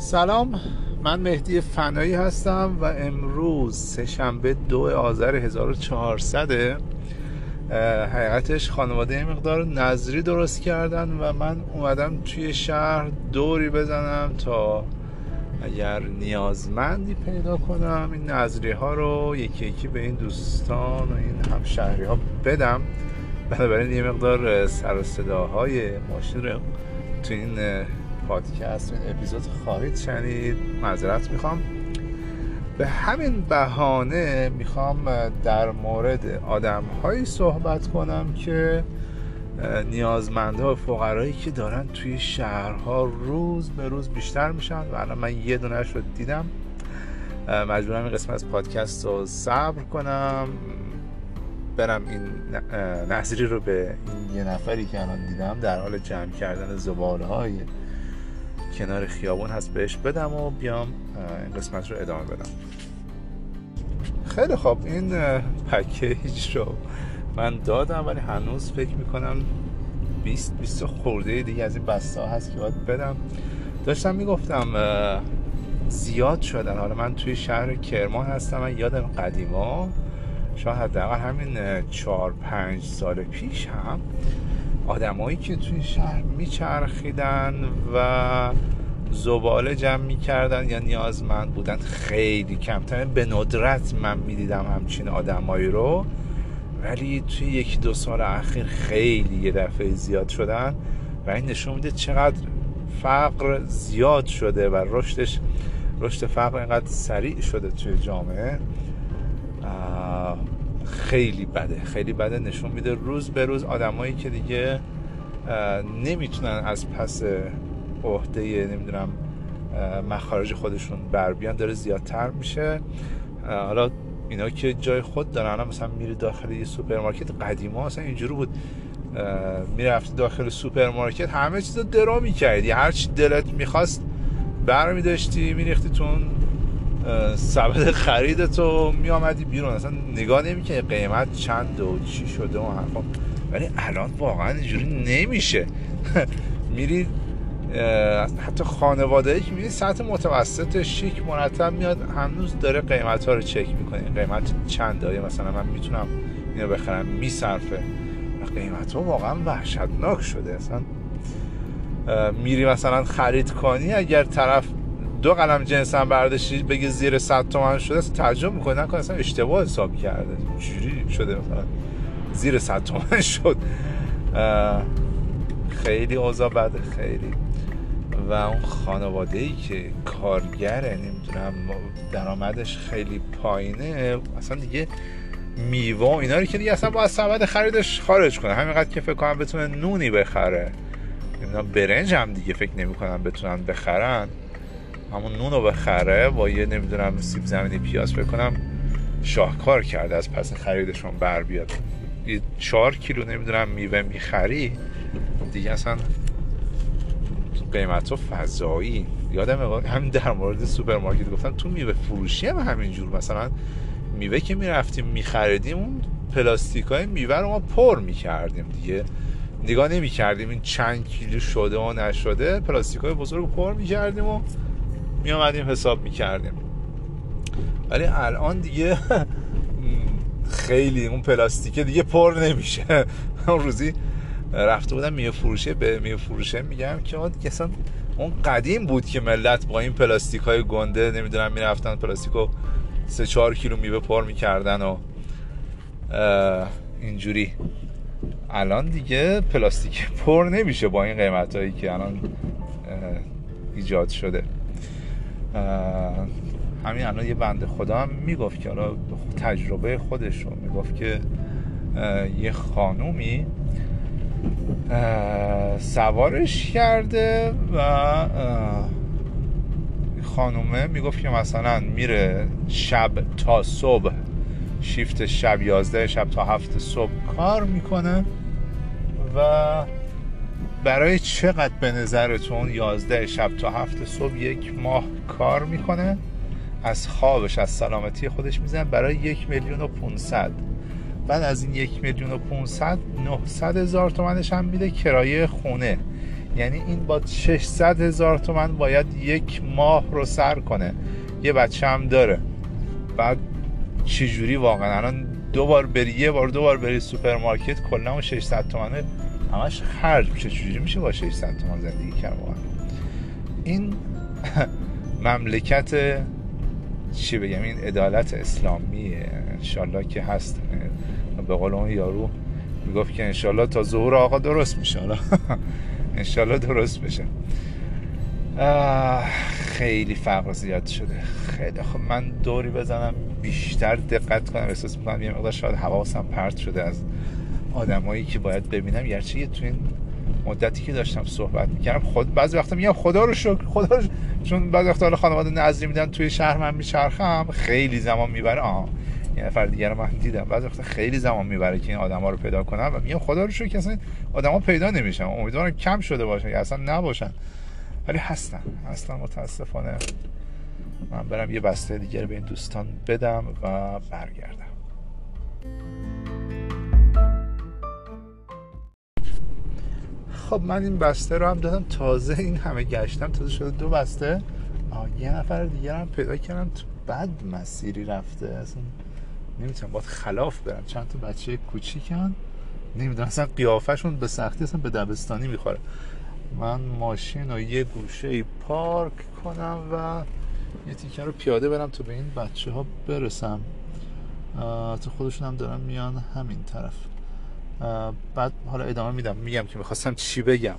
سلام، من مهدی فنایی هستم و امروز سه‌شنبه 2 آذر 1400. حقیقتش خانواده مقدار نظری درست کردن و من اومدم توی شهر دوری بزنم تا اگر نیازمندی پیدا کنم این نظری ها رو یکی یکی به این دوستان و این همشهری ها بدم. بنابراین یه مقدار سر و صداهای ماشین رو تو این پادکست، این اپیزود خواهید شنید. معذرت میخوام. به همین بهانه میخوام در مورد آدم‌هایی صحبت کنم که نیازمندها و فقرایی که دارن توی شهرها روز به روز بیشتر میشن و الان من یه دونه‌اش رو دیدم. مجبورم این قسمت از پادکست رو صبر کنم، برم این نظری رو به این یه نفری که الان دیدم در حال جمع کردن زباله‌های کنار خیابون هست بهش بدم و بیام این قسمت رو ادامه بدم. خیلی خوب، این پکیج رو من دادم ولی هنوز فکر میکنم 20 خورده دیگه از این بسته هست که باید بدم. داشتم میگفتم زیاد شدن. حالا من توی شهر کرمان هستم. من یادم قدیما، شاید دقیقا همین 4-5 سال پیش هم، آدمایی که توی شهر میچرخیدن و زباله جمع میکردن یا نیازمند بودن خیلی کمتر، به ندرت من میدیدم همچین آدمایی رو، ولی توی 1-2 سال اخیر خیلی یه دفعه زیاد شدن و این نشون میده چقدر فقر زیاد شده و رشد فقر اینقدر سریع شده توی جامعه. خیلی بده. نشون میده روز به روز آدمایی که دیگه نمیتونن از پس عهده مخارج خودشون بر بیان داره زیادتر میشه. حالا اینا که جای خود دارن، مثلا میری داخل یه سوپرمارکت، قدیما اصلا اینجوری بود، میرفتی داخل سوپرمارکت همه چیزو درو میکردی، هر چی دلت میخواست برمیداشتی میریختی تو اون سبد خریدتو میامدی بیرون، اصلا نگاه نمیکنی قیمت چند و چی شده و حرفا. ولی الان واقعا اینجوری نمیشه. میری حتی خانواده‌ای که میری سطح متوسط شیک مرتب میاد هنوز داره قیمت‌ها رو چک میکنه، قیمت چندایه، مثلا من میتونم اینو بخرم، میصرفه. قیمت‌ها واقعا وحشتناک شده. اصلا میری مثلا خرید کنی، اگر طرف 2 قلم جنس هم برداشتی بگه زیر 100 تومن شده، ترجمه میکنه نکنه اصلا اشتباه حساب کرده، چجوری شده مثلا زیر 100 تومن شد. خیلی اوضاع بده، خیلی. و اون خانواده‌ای که کارگره، نمیدونم درآمدش خیلی پایینه، اصلا دیگه میوه اینا رو که دیگه اصلا باید سبد خریدش خارج کنه، همینقدر که فکر کنم بتونه نونی بخره، نمیدونم برنج هم دیگه فکر نمی‌کنم بتونن بخرن، همون نون رو بخره با یه نمیدونم سیب زمینی پیاز بکنم، شاهکار کرده از پس خریدشون بر بیاد. 4 کیلو نمیدونم میوه میخری دیگه اصلا قیمت ها فضایی. یادم همین در مورد سوپرمارکت گفتم، تو میوه فروشی هم همینجور، مثلا میوه که میرفتیم میخریدیم اون پلاستیکای میوه رو ما پر میکردیم دیگه، نگاه نمیکردیم این چند کیلو شده و نشده، پلاستیکای بزرگ پر میکردیم و میامدیم حساب میکردیم. ولی الان دیگه خیلی اون پلاستیکه دیگه پر نمیشه. اون روزی رفته بودم میوه فروشه میگم که اصلا اون قدیم بود که ملت با این پلاستیکای گنده نمیدونم میرفتن پلاستیکو 3-4 کیلو میوه پر میکردن و اینجوری. الان دیگه پلاستیک پر نمیشه با این قیمتایی که الان ایجاد شده. همین الان یه بنده خدا هم میگفت که حالا تجربه خودش رو میگفت که یه خانومی سوارش کرده و خانومه میگفت که مثلا میره شب تا صبح، شیفت شب 11 شب تا 7 صبح کار میکنه و برای چقدر به نظرتون 11 شب تا 7 صبح 1 ماه کار میکنه، از خوابش از سلامتی خودش میزنه برای 1,500,000. بعد از این 1,500,000 900,000 تومنش هم میده کرایه خونه. یعنی این با 600,000 تومان باید یک ماه رو سر کنه. یه بچه هم داره. بعد چجوری واقعا الان یه بار دوبار بری سوپرمارکت کلا اون 600 تومنه همش خرج میشه. چجوری میشه با 600 تومان زندگی کرد واقعا؟ این مملکت چی بگم، این عدالت اسلامیه انشالله که هست. به قول اون یارو میگفت که انشالله تا ظهور آقا درست میشه. انشالله درست بشه. خیلی فقر زیاد شده. خیلی خب من دوری بزنم بیشتر دقت کنم، احساس میکنم یه مقدار شاید حواسم پرت شده از آدمایی که باید ببینم. گرچه تو این مدتی که داشتم صحبت میکردم خود بعضی وقتا میگم خدا رو شکر چون بعضی وقتا خانواده نظری میدن توی شهر من میچرخم خیلی زمان میبره. یه نفر دیگه رو من دیدم بعضی وقتا خیلی زمان میبره که این آدما رو پیدا کنم و میگم خدا رو شکر که اصلا آدما پیدا نمیشن. امیدوارم کم شده باشن یا اصلا نباشن، ولی هستن. اصلا متاسفانه من برم یه بسته دیگه به این دوستان بدم و برگردم. خب من این بسته رو هم دادم. تازه این همه گشتم تازه شده 2 بسته. یه نفر دیگه هم پیدا کردم تو بد مسیری رفته. اصلا نمیتونم باید خلاف برم. چند تا بچه کوچیکن نمیدونم اصلا قیافه‌شون به سختی اصلا به دبستانی میخوره. من ماشین رو یه گوشه پارک کنم و یه تیکه رو پیاده برم تو به این بچه ها برسم. تو خودشون هم دارن میان همین طرف. بعد حالا ادامه میدم. میگم که میخواستم چی بگم.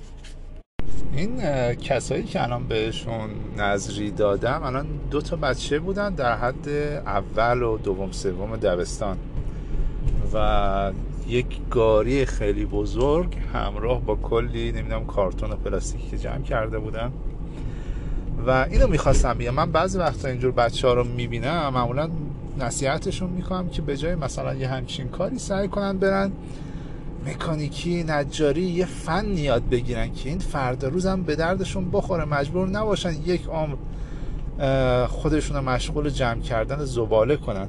این کسایی که الان بهشون نظری دادم الان 2 تا بچه بودن در حد اول و دوم سوم دبستان و یک گاری خیلی بزرگ همراه با کلی نمیدونم کارتون و پلاستیکی که جمع کرده بودن. و اینو میخواستم بگم من بعضی وقتا اینجور بچه ها رو میبینم معمولا نصیحتشون میکنم که به جای مثلا یه همچین کاری سعی کنن برن مکانیکی، نجاری، یه فن یاد بگیرن که این فردا روزم به دردشون بخوره، مجبور نباشن یک عمر خودشون رو مشغول جمع کردن زباله کنن.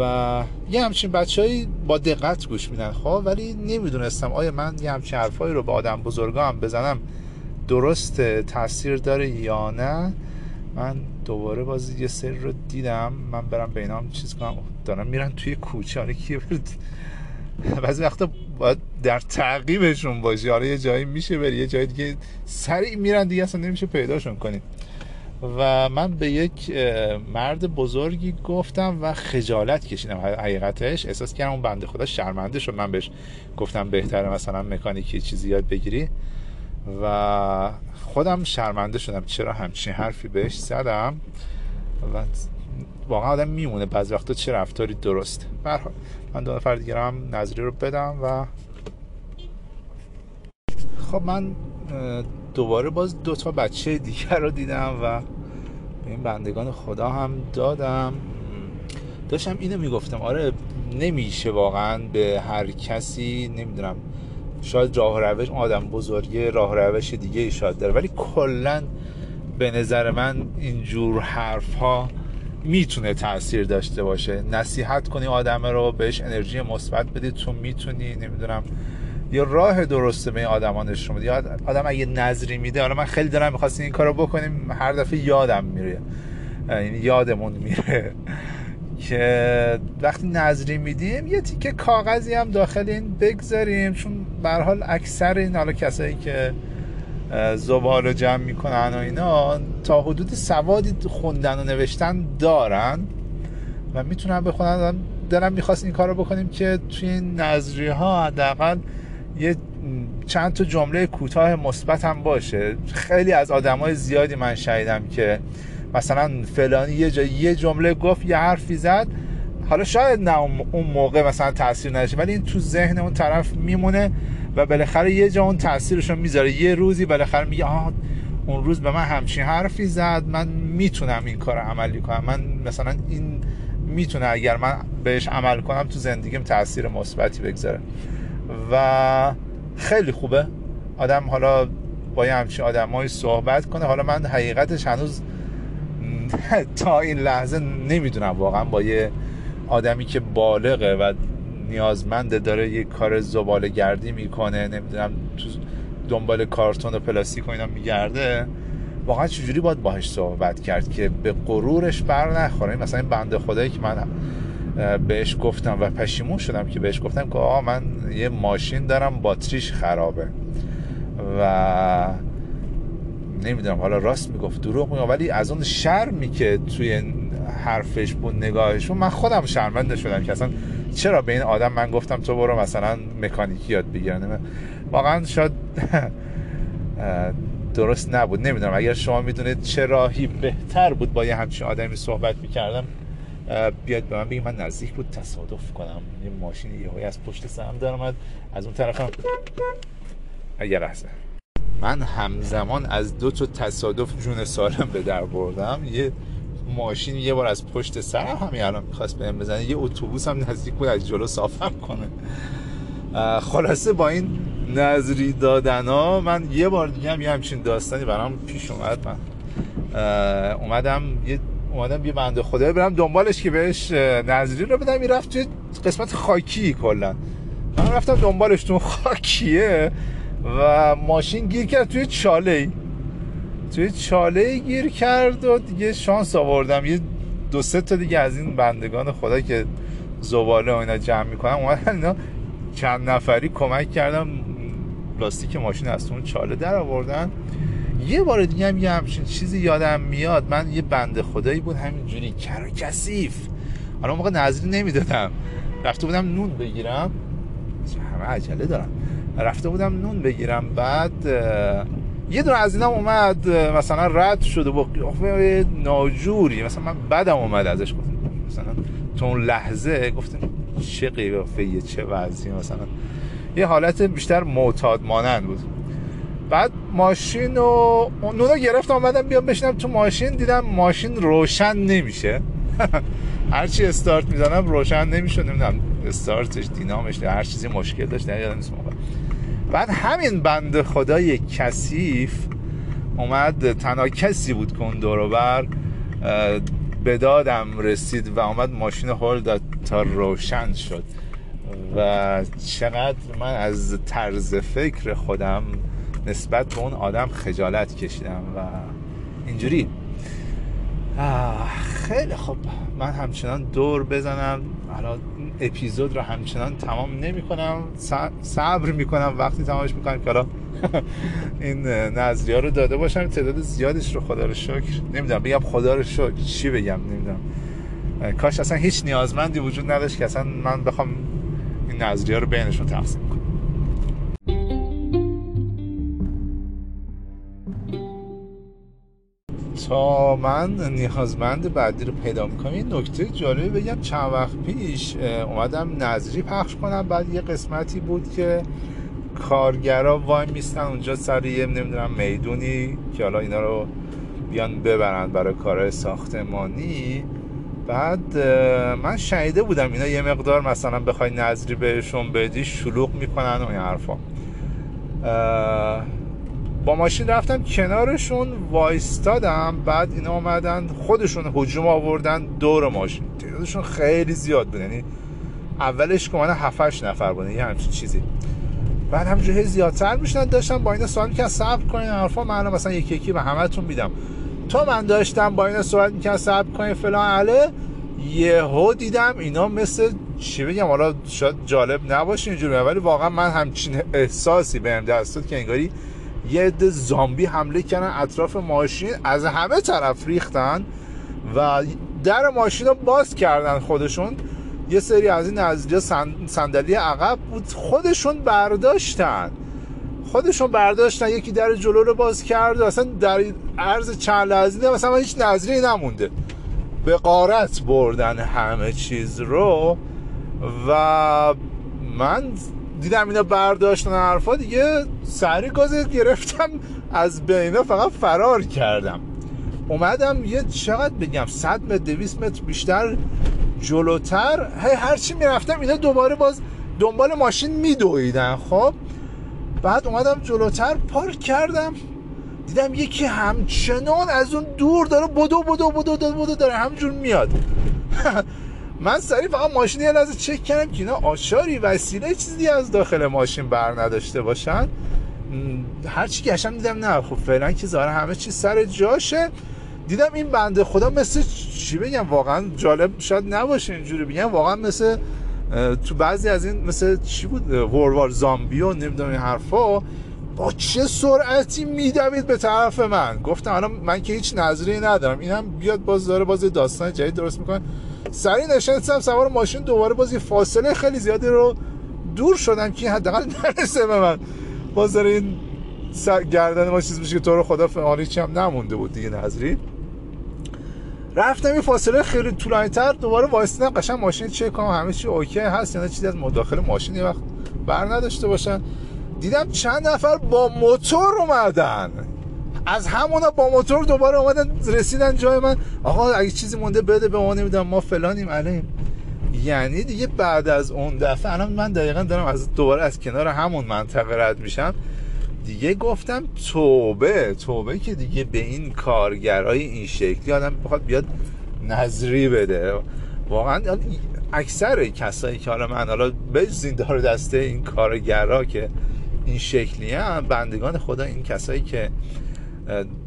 و یه همچین بچه‌ای با دقت گوش میدن. خب ولی نمیدونستم آیا من یه همچین حرفایی رو به آدم بزرگا هم بزنم درست تاثیر داره یا نه. من دوباره باز یه سری رو دیدم. من برم به اینا هم چیز کنم. دارم میرن توی کوچه. آره کی برد بعضی وقتا باید در تعقیبشون باشی. آره یه جایی میشه بری یه جایی دیگه سریع میرن دیگه اصلا نمیشه پیداشون کنید. و من به یک مرد بزرگی گفتم و خجالت کشیدم. حقیقتش احساس کردم اون بنده خدا شرمنده شد. من بهش گفتم بهتره مثلا مکانیکی چیزی یاد بگیری و خودم شرمنده شدم چرا همچین حرفی بهش زدم. و واقعا آدم میمونه بعضی وقتا چه رفتاری درست. به هر حال من 2 نفر دیگه هم نظری رو بدم. و خب من دوباره باز 2 تا بچه دیگر رو دیدم و به این بندگان خدا هم دادم. داشتم اینو میگفتم آره نمیشه واقعا به هر کسی نمیدونم شاید راه روش آدم بزرگه راه روش دیگه ای شاید داره، ولی کلا به نظر من اینجور حرف ها میتونه تأثیر داشته باشه. نصیحت کنی آدم رو بهش انرژی مثبت بدی تو میتونی نمیدونم یا راه درسته به این آدما نشون بده. آدم اگه نظری میده حالا من خیلی دارم می‌خواستم این کارو بکنیم هر دفعه یادم میره یعنی یادمون میره که وقتی نظری میدیم یه تیکه کاغذی هم داخل این بگذاریم چون به هر حال اکثر این حالا کسایی که زباله جمع میکنن و اینا تا حدود سوادی خوندن و نوشتن دارن و میتونن بخونن. دارم می‌خواست این کارو بکنیم که توی این نظری‌ها حداقل یه چند تا جمله کوتاه مثبت هم باشه. خیلی از آدمای زیادی من شنیدم که مثلا فلانی یه جا یه جمله گفت یه حرفی زد حالا شاید نه اون موقع مثلا تاثیر نداشته ولی این تو ذهن اون طرف میمونه و بالاخره یه جا اون تاثیرشو میذاره. یه روزی بالاخره میگه اون روز به من همچین حرفی زد من میتونم این کارو عملی کنم. من مثلا این میتونه اگر من بهش عمل کنم تو زندگیم تاثیر مثبتی بگذاره و خیلی خوبه آدم حالا با یه همچین آدمایی صحبت کنه. حالا من حقیقتش هنوز تا این لحظه نمیدونم واقعا با یه آدمی که بالغه و نیازمنده داره یه کار زباله‌گردی میکنه نمیدونم تو دنبال کارتون و پلاستیک و اینا میگرده، واقعا چجوری باید باهاش صحبت کرد که به غرورش بر نخوره. مثلا این بنده خدایی که من بهش گفتم و پشیمون شدم که بهش گفتم که آقا من یه ماشین دارم باتریش خرابه و نمیدونم حالا راست میگفت دروغ میگفت، ولی از اون شرمی که توی حرفش بود نگاهش بود، من خودم شرمنده شدم که اصلا چرا به این آدم من گفتم تو برو مثلا مکانیکی یاد بگیر. واقعا شاید درست نبود، نمیدونم. اگر شما میدونید چه راهی بهتر بود با یه همچین آدمی صحبت میکردم، بیاد به من بگید. من نزدیک بود تصادف کنم، یه ماشین یهویی از پشت سرم درآمد، از اون طرفم یه لحظه من همزمان از دو تا تصادف جون سالم به در بردم. یه ماشین یه بار از پشت سرم همین الان می‌خواست بهم بزنه، یه اتوبوس هم نزدیک بود از جلو صافم کنه. خلاصه با این نظری دادن‌ها من یه بار دیگه هم یه همچین داستانی برام پیش اومد. من اومدم یه بنده خدایی برم دنبالش که بهش نظری رو بدم، میرفت توی قسمت خاکی، کلا من رفتم دنبالش تو خاکیه و ماشین گیر کرد توی چاله‌ای گیر کرد و دیگه شانس آوردم یه دو سه تا دیگه از این بندگان خدا که زباله و اینا جمع میکنن اومدن، اینا چند نفری کمک کردم پلاستیک ماشین از اون چاله در آوردن. یه بار دیگه هم یه همچین چیزی یادم میاد، من یه بنده خدایی بود همینجوری کر و کثیف، حالا موقع نظری نمیدادم، رفته بودم نون بگیرم، همه عجله دارم، بعد یه دور از اینم اومد مثلا رد شد و ناجوری مثلا من بدم اومد ازش، گفتم مثلا تو اون لحظه گفتم چه قیافه‌ای چه وضعی، مثلا یه حالت بیشتر معتاد مانند بود. بعد ماشین و نونو گرفتم اومدم بیام بشینم تو ماشین، دیدم ماشین روشن نمیشه هرچی استارت میزنم روشن نمیشه، نمیدونم استارتش دینامش هر چیزی مشکل داشت، یادم نیست موقع. بعد همین بنده خدای کثیف اومد، تنها کسی بود که اون دور و بر به دادم رسید و اومد ماشین هول داد تا روشن شد. و چقدر من از طرز فکر خودم نسبت به اون آدم خجالت کشیدم و اینجوری. خیلی خب، من همچنان دور بزنم الان اپیزود رو همچنان تمام نمی کنم، صبر می کنم وقتی تمامش می کنم که الان این نظریه رو داده باشم، تعداد زیادش رو خدا رو شکر، نمیدونم بگم خدا رو شکر چی بگم، نمیدونم. کاش اصلا هیچ نیازمندی وجود نداشت که اصلا من بخوام این نظریه رو بینشون تقسیم کنم. تا من نیازمند بعدی رو پیدا میکنم یه نکته جالبی بگم. چند وقت پیش اومدم نظری پخش کنم، بعد یه قسمتی بود که کارگرا وای میستن اونجا سر یه نمیدونم میدونی که حالا اینا رو بیان ببرن برای کارهای ساختمانی. بعد من شنیده بودم اینا یه مقدار مثلا بخوای نظری بهشون بدی شلوغ میکنن و این حرفا. با ماشین رفتم کنارشون وایستادم، بعد اینا اومدن خودشون هجوم آوردن دور ماشین، تعدادشون خیلی زیاد بود، یعنی اولش که من 7-8 نفر بودن یه همچین چیزی، بعد همجوری زیادتر میشدن. داشتم با اینا سوال می‌کردم صبر کنین حرفا، من الان مثلا یکی یکی به همه‌تون میدم. تا من داشتم با اینا سوال می‌کردم صبر کنین فلان اله، یهو دیدم اینا مثل چی بگم، حالا شاید جالب نباشه اینجوری ولی واقعا من همچین احساسی بهم دست داد که انگاری یه عده زامبی حمله کردن اطراف ماشین، از همه طرف ریختن و در ماشین رو باز کردن خودشون. یه سری از این نظریه صندلی عقب بود، خودشون برداشتن یکی در جلو رو باز کرد، اصلا در عرض چند لحظه مثلا هیچ نظری نمونده، به غارت بردن همه چیز رو. و من دیدم اینا برداشتن حرفا دیگه، سری گاز گرفتم از بینا، فقط فرار کردم. اومدم یه چقدر بگم 100 متر 200 متر بیشتر جلوتر، هرچی میرفتم اینا دوباره باز دنبال ماشین میدویدن. خب بعد اومدم جلوتر پارک کردم، دیدم یکی همچنان از اون دور داره بدو داره همجور میاد من سریع فقط ماشین یه لحظه چک کردم که اینا آشاری وسیله چیزی از داخل ماشین بر نداشته باشن، هر چی گشتم دیدم نه خب فعلا که ظاهرا همه چی سر جاشه. دیدم این بنده خدا مثل چی بگم، واقعا جالب شاید نباشه اینجوری بگم، واقعا مثل تو بعضی از این مثل چی بود وروار زامبی و نمیدونم این حرفا، با چه سرعتی میدوید به طرف من. گفتم الان من که هیچ نظری ندارم، اینم بیاد باز داره باز داستان جدید درست میکنه. سریع نشستم سوار ماشین دوباره، باز یه فاصله خیلی زیادی رو دور شدم که حداقل نرسه به من. باز داره این گردن ما چیز میشه که تو رو خدا فعالی چی هم نمونده بود دیگه نظری. رفتم این فاصله خیلی طولانی تر دوباره وایسیدم قشنگ ماشین چک کنم همه چی اوکی هست، یعنی چیزی از مداخله ماشین یه وقت بر نداشته باشن. دیدم چند نفر با موتور اومدن، از همونا با موتور دوباره اومدن رسیدن جای من. آقا اگه چیزی مونده بده به ما، نمیدونم ما فلانیم علیم. یعنی دیگه بعد از اون دفعه الان من دقیقاً دارم از دوباره از کنار همون منطقه رد میشم دیگه. گفتم توبه توبه که دیگه به این کارگرای این شکلی آدم بخواد بیاد نظری بده. واقعاً اکثر کسایی که حالا من حالا بجزین دار دسته این کارگرا که این شکلی هم بندگان خدا، این کسایی که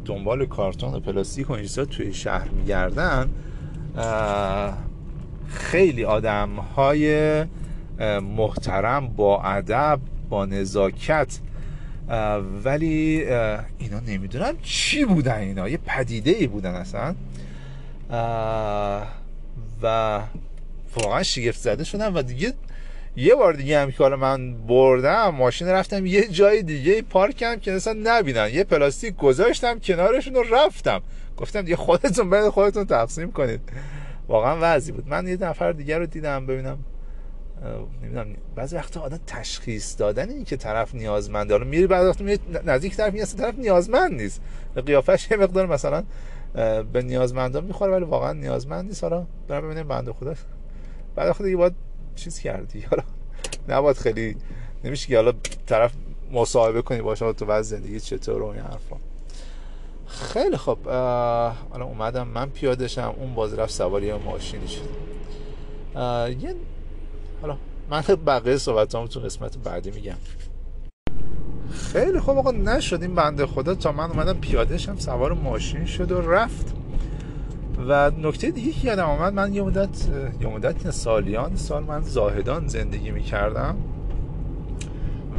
دنبال کارتون و پلاستیک و این چیزا توی شهر میگردن خیلی آدم‌های محترم با ادب با نزاکت، ولی اینا نمیدونم چی بودن، اینا یه پدیده‌ای بودن اصلا و واقعا شگفت زده شدم. و دیگه یه بار دیگه هم که حالا من بردم ماشین رفتم یه جای دیگه پارکم که اصلا نبینن، یه پلاستیک گذاشتم کنارشون رو رفتم، گفتم دیگه خودتون بین خودتون تقسیم کنید. واقعا وضعی بود. من یه نفر دیگه رو دیدم ببینم نمیدونم، بعضی وقتا آدم تشخیص دادن این که طرف نیازمنده، حالا میری بعضی وقتا میری نزدیک طرف میاد طرف نیازمند نیست، قیافش یه مقدار مثلا به نیازمندان میخوره ولی واقعا نیازمند نیست. حالا برام ببینم بنده خدا بعد خود دیگه باید چیز کردی، حالا نباید خیلی نمیشه که حالا طرف مصاحبه کنی باشه تو وضع زندگی چطور و این حرفا. خیلی خب حالا اومدم من پیاده شم، اون باز رفت سواری ماشینی شد. یه حالا من بقیه صحبتامو تو قسمت بعدی میگم. خیلی خب آقا نشد این بنده خدا تا من اومدم پیاده شم سوار ماشین شد و رفت. و نکته دیگه که یادم آمد، من یه مدت سالیان سال من زاهدان زندگی میکردم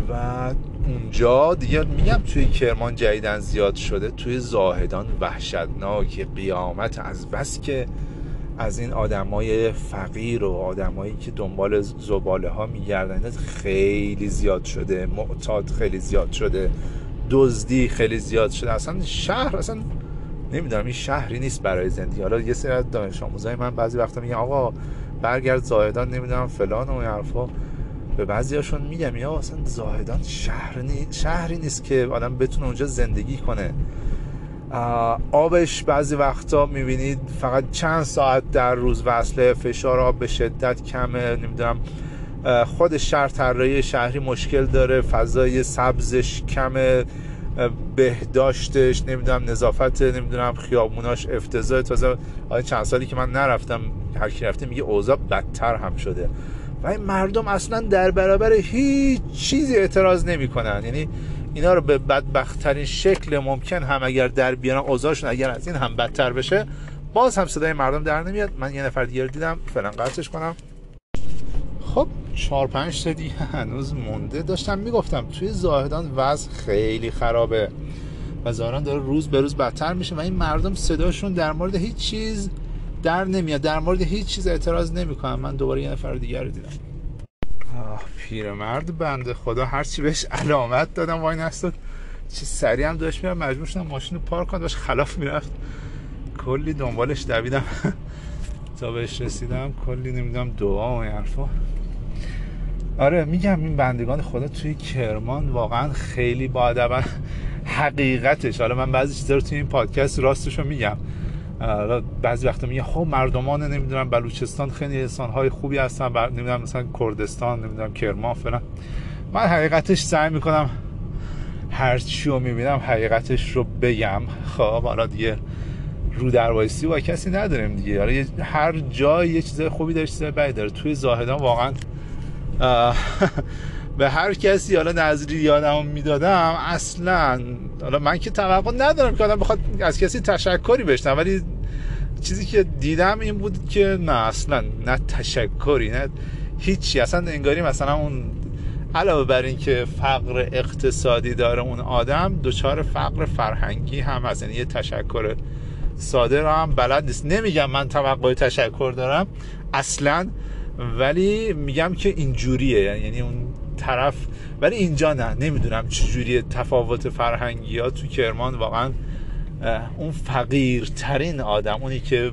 و اونجا دیگه میگم توی کرمان جدیدن زیاد شده، توی زاهدان وحشتناک قیامت از بس که از این آدمای فقیر و آدمایی که دنبال زباله ها میگردن خیلی زیاد شده، معتاد خیلی زیاد شده، دزدی خیلی زیاد شده، اصلا شهر اصلا نمیدونم این شهری نیست برای زندگی. حالا یه سری از دانش آموزای من بعضی وقتا میگن آقا برگرد زاهدان نمیدونم فلان و این حرفا، به بعضیاشون میگم یا اصلا زاهدان شهری نیست که آدم بتونه اونجا زندگی کنه. آبش بعضی وقتا میبینید فقط چند ساعت در روز وصله، فشار آب به شدت کمه، نمیدونم خود شهر طراحی شهری مشکل داره، فضای سبزش کمه، بهداشتش نمیدونم، نظافت نمیدونم، خیابوناش افتضاح. تازه چند سالی که من نرفتم هر کی رفته میگه اوضاع بدتر هم شده و این مردم اصلا در برابر هیچ چیزی اعتراض نمیکنن، یعنی اینا رو به بدبخت‌ترین شکل ممکن هم اگر در بیارن اوضاعشون اگر از این هم بدتر بشه باز هم صدای مردم در نمیاد. من یه نفر دیگه رو دیدم فعلا قطعش کنم. خب 4-5 تا دیگه هنوز مونده. داشتم میگفتم توی زاهدان وضع خیلی خرابه و زاهدان داره روز به روز بدتر میشه و این مردم صداشون در مورد هیچ چیز در نمیاد، در مورد هیچ چیز اعتراض نمیکنن. من دوباره یه نفر دیگه رو دیدم. پیرمرد بنده خدا هر چی بهش علامت دادم وای نستاد، چه سریع هم داشت میرم، مجبور شدم ماشین رو پارک کنم، داشت خلاف میرفت، کلی دنبالش دویدم تا بهش رسیدم، کلی نمیدونم دعا و این حرفا. آره میگم این بندگان خدا توی کرمان واقعا خیلی با ادبن، حقیقتش. حالا من بعضی چیزا رو توی این پادکست راستشو میگم، بعضی وقتا میگم خب مردمان نمیدونم بلوچستان خیلی انسان‌های خوبی هستن، نمیدونم مثلا کردستان نمیدونم کرمان فلان. من حقیقتش سعی میکنم هر چی رو میبینم حقیقتش رو بگم. خب حالا دیگه رو دروایسی با کسی نداریم دیگه، حالا هر جای یه چیز خوبی داره چیز بدی داره. توی زاهدان واقعا به هر کسی حالا نظری یادمو میدادم. اصلا حالا من که توقع ندارم که آدم بخواد از کسی تشکری بشنم، ولی چیزی که دیدم این بود که نه اصلا نه تشکری نه هیچی، اصلا انگاری مثلا اون علاوه بر این که فقر اقتصادی داره اون آدم، دوچار فقر فرهنگی هم هست، یعنی یه تشکر ساده رو هم بلد نیست. نمیگم من توقع تشکر دارم اصلا، ولی میگم که اینجوریه، یعنی اون طرف. ولی اینجا نه، نمیدونم چجوری تفاوت فرهنگی ها تو کرمان. واقعا اون فقیرترین آدم، اونی که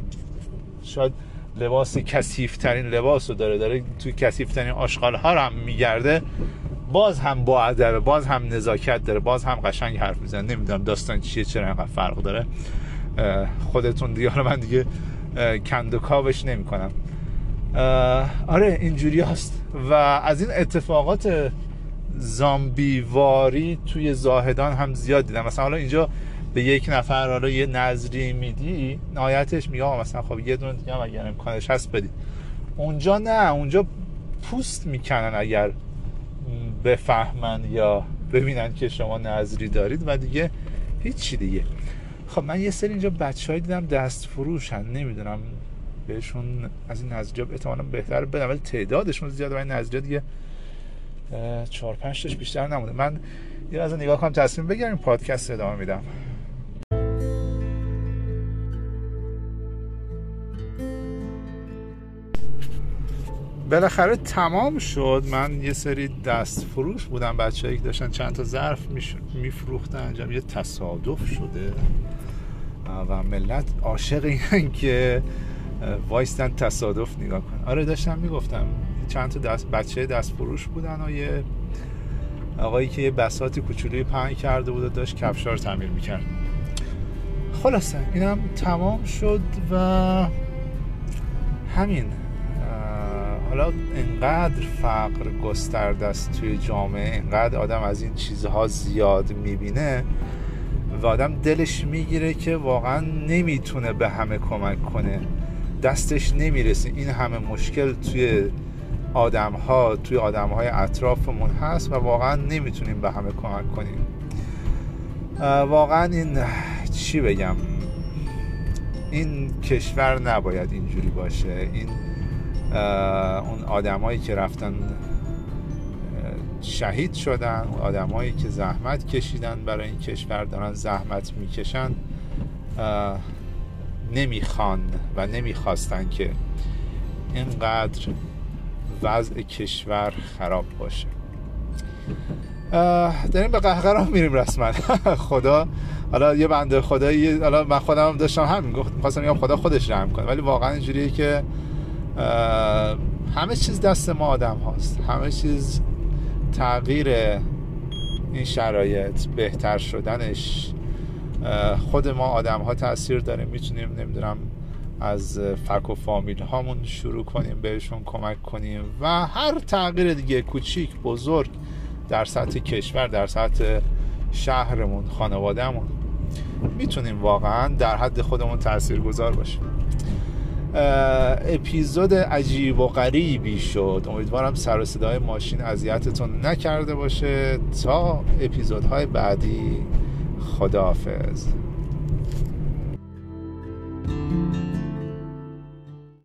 شاید لباس کثیف‌ترین لباسو داره تو کثیف‌ترین آشغال‌ها رو هم میگرده، باز هم با ادبه، باز هم نزاکت داره، باز هم قشنگ حرف میزنه. نمیدونم داستان چیه، چرا اینقدر فرق داره، خودتون دیگه. حالا من دیگه کندوکاوش نمی‌کنم. آره اینجوری هست. و از این اتفاقات زامبیواری توی زاهدان هم زیاد دیدم. مثلا حالا اینجا به یک نفر حالا یه نظری میدی، نهایتش میگه آقا مثلا خب یه دونه دیگه هم اگر امکانش هست بدی. اونجا نه، اونجا پوست میکنن اگر بفهمن یا ببینن که شما نظری دارید و دیگه هیچی دیگه. خب من یه سری اینجا بچه‌ای دیدم دست فروشن، نمیدونم بهشون از این نظریه احتمالاً بهتر بدم، ولی تعدادشون زیاده و این نظریه دیگه 4-5 تاش بیشتر نمونده. من یه از نگاه کنم تصمیم بگیرم پادکست ادامه میدم. بالاخره تمام شد. من یه سری دست فروش بودن، بچه‌ای که داشتن چند تا ظرف میفروختن. یه تصادف شده و ملت عاشق اینن که وایستن تصادف نگاه کن. آره داشتم میگفتم چند تا بچه دست فروش بودن و یه آقایی که یه بساط کوچولوی پهن کرده بود و داشت کفشا رو تعمیر میکرد. خلاصه اینم تمام شد و همین. حالا انقدر فقر گسترده است توی جامعه، انقدر آدم از این چیزها زیاد میبینه و آدم دلش میگیره که واقعا نمیتونه به همه کمک کنه، دستش نمیرسه. این همه مشکل توی آدم‌ها، توی آدم‌های اطرافمون هست و واقعا نمیتونیم به همه کمک کنیم. واقعا این چی بگم، این کشور نباید اینجوری باشه. این اون آدمایی که رفتن شهید شدن، آدمایی که زحمت کشیدن برای این کشور دارن زحمت میکشن، نمیخوان و نمیخواستن که اینقدر وضع کشور خراب باشه. داریم به قهقرا میریم رسما. خدا حالا یه بنده خدایی، حالا من خودم هم داشتم همین گفتم، می‌خواستم بگم خدا خودش رحم کنه، ولی واقعا اینجوریه که همه چیز دست ما آدم هاست. همه چیز، تغییر این شرایط، بهتر شدنش، خود ما آدم ها تأثیر داره. میتونیم نمیدونم از فک و فامیل هامون شروع کنیم، بهشون کمک کنیم و هر تغییر دیگه، کوچیک بزرگ، در سطح کشور، در سطح شهرمون، خانوادهمون، میتونیم واقعا در حد خودمون تأثیرگذار باشیم. اپیزود عجیب و غریبی شد. امیدوارم سر و صدای ماشین اذیتتون نکرده باشه. تا اپیزودهای بعدی، خداحافظ.